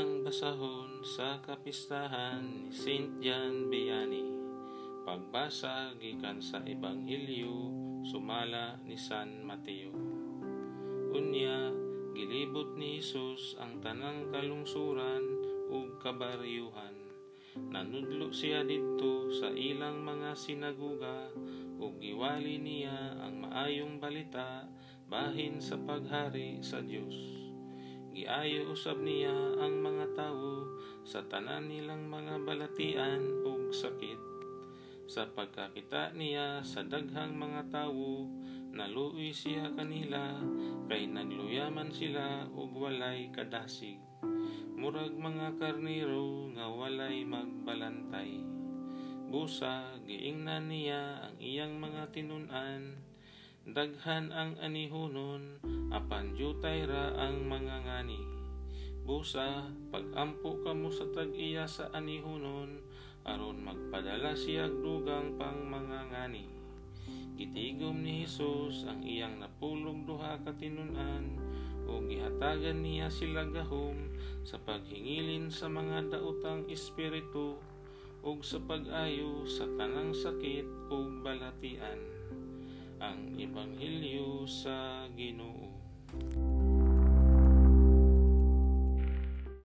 ng basahon sa kapistahan ni St. John Biani. Pagbasa gikan sa Ebanghelyo sumala ni San Mateo. Unya gilibot ni Hesus ang tanang kalungsuran ug kabaryuhan. Nanudlo siya didto sa ilang mga sinaguga ug giwali niya ang maayong balita bahin sa paghari sa Diyos. Giayo usab niya ang mga tawo sa tanan nilang mga balatian ug sakit. Sa pagkakita niya sa daghang mga tawo, naluoy siya kanila kay nagluyaman sila ug walay kadasig. Murag mga karnero nga walay magbalantay. Busa giingnan niya ang iyang mga tinun-an. Daghan ang anihunon apan jutay ra ang mga ngani. Busa pagampo kamo sa tag-iya sa anihunon aron magpadala siyag dugang pang mangangani. Gitigom ni Hesus ang iyang napulog duha ka tinun-an ug gihatagan niya sila gahom sa paghingilin sa mga daotang espiritu ug sa pag-ayo sa tanang sakit ug balatian. Ang Ebanghelyo sa Ginoo.